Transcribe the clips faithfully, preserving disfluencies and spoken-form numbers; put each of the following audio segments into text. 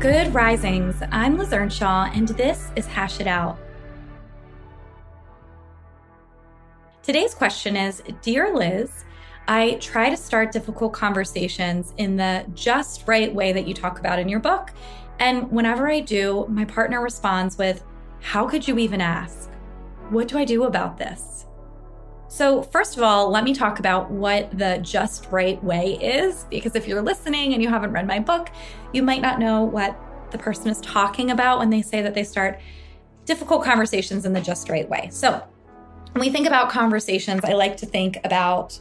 Good Risings. I'm Liz Earnshaw, and this is Hash It Out. Today's question is, Dear Liz, I try to start difficult conversations in the just right way that you talk about in your book. And whenever I do, my partner responds with, How could you even ask? What do I do about this? So first of all, let me talk about what the just right way is, because if you're listening and you haven't read my book, you might not know what the person is talking about when they say that they start difficult conversations in the just right way. So when we think about conversations, I like to think about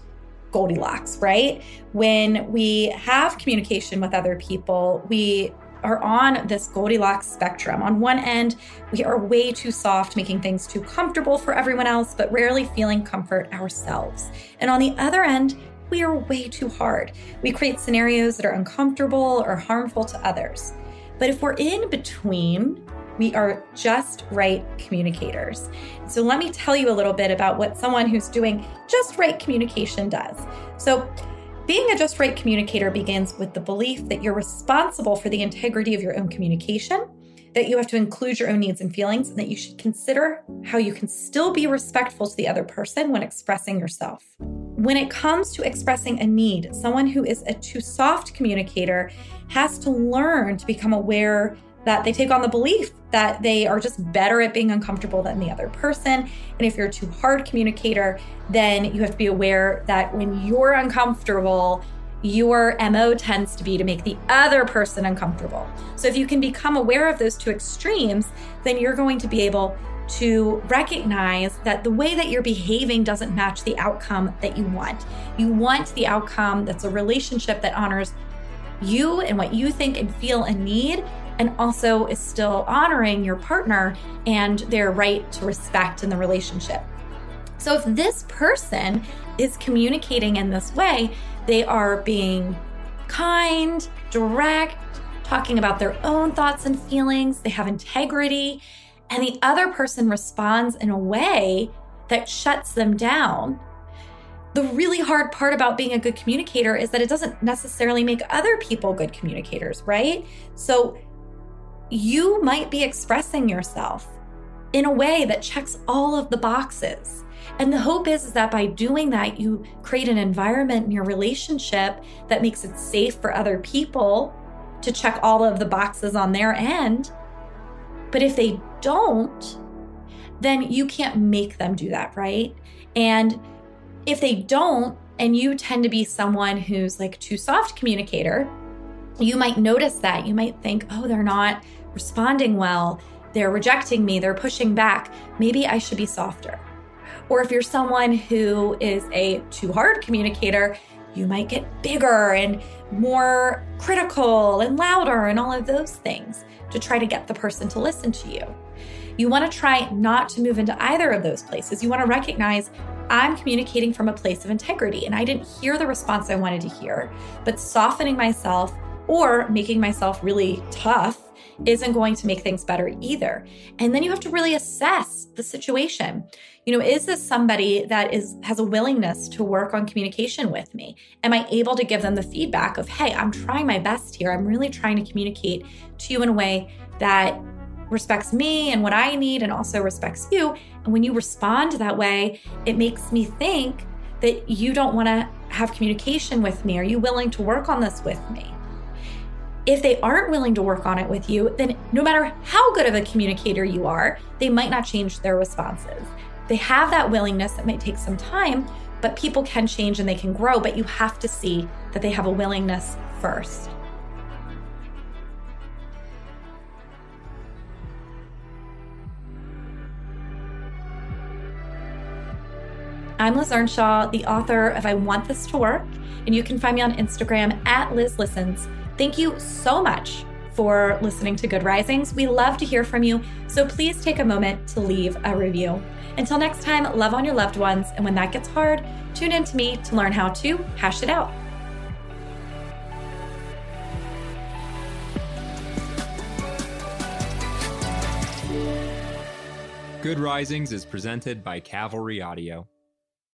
Goldilocks, right? When we have communication with other people, we are on this Goldilocks spectrum. On one end, we are way too soft, making things too comfortable for everyone else, but rarely feeling comfort ourselves. And on the other end, we are way too hard. We create scenarios that are uncomfortable or harmful to others. But if we're in between, we are just right communicators. So let me tell you a little bit about what someone who's doing just right communication does. So being a just right communicator begins with the belief that you're responsible for the integrity of your own communication, that you have to include your own needs and feelings, and that you should consider how you can still be respectful to the other person when expressing yourself. When it comes to expressing a need, someone who is a too soft communicator has to learn to become aware that they take on the belief that they are just better at being uncomfortable than the other person. And if you're a too hard communicator, then you have to be aware that when you're uncomfortable, your M O tends to be to make the other person uncomfortable. So if you can become aware of those two extremes, then you're going to be able to recognize that the way that you're behaving doesn't match the outcome that you want. You want the outcome that's a relationship that honors you and what you think and feel and need, and also is still honoring your partner and their right to respect in the relationship. So if this person is communicating in this way, they are being kind, direct, talking about their own thoughts and feelings, they have integrity, and the other person responds in a way that shuts them down. The really hard part about being a good communicator is that it doesn't necessarily make other people good communicators, right? So you might be expressing yourself in a way that checks all of the boxes. And the hope is, is that by doing that, you create an environment in your relationship that makes it safe for other people to check all of the boxes on their end. But if they don't, then you can't make them do that, right? And if they don't, and you tend to be someone who's like too soft communicator, you might notice that. You might think, oh, they're not responding well. They're rejecting me. They're pushing back. Maybe I should be softer. Or if you're someone who is a too hard communicator, you might get bigger and more critical and louder and all of those things to try to get the person to listen to you. You want to try not to move into either of those places. You want to recognize, I'm communicating from a place of integrity and I didn't hear the response I wanted to hear, but softening myself or making myself really tough isn't going to make things better either. And then you have to really assess the situation. You know, is this somebody that is has a willingness to work on communication with me? Am I able to give them the feedback of, hey, I'm trying my best here. I'm really trying to communicate to you in a way that respects me and what I need and also respects you. And when you respond that way, it makes me think that you don't want to have communication with me. Are you willing to work on this with me? If they aren't willing to work on it with you, then no matter how good of a communicator you are, they might not change their responses. They have that willingness. It might take some time, but people can change and they can grow, but you have to see that they have a willingness first. I'm Liz Earnshaw, the author of I Want This to Work, and you can find me on Instagram at Liz Listens. Thank you so much for listening to Good Risings. We love to hear from you, so please take a moment to leave a review. Until next time, love on your loved ones, and when that gets hard, tune in to me to learn how to hash it out. Good Risings is presented by Cavalry Audio.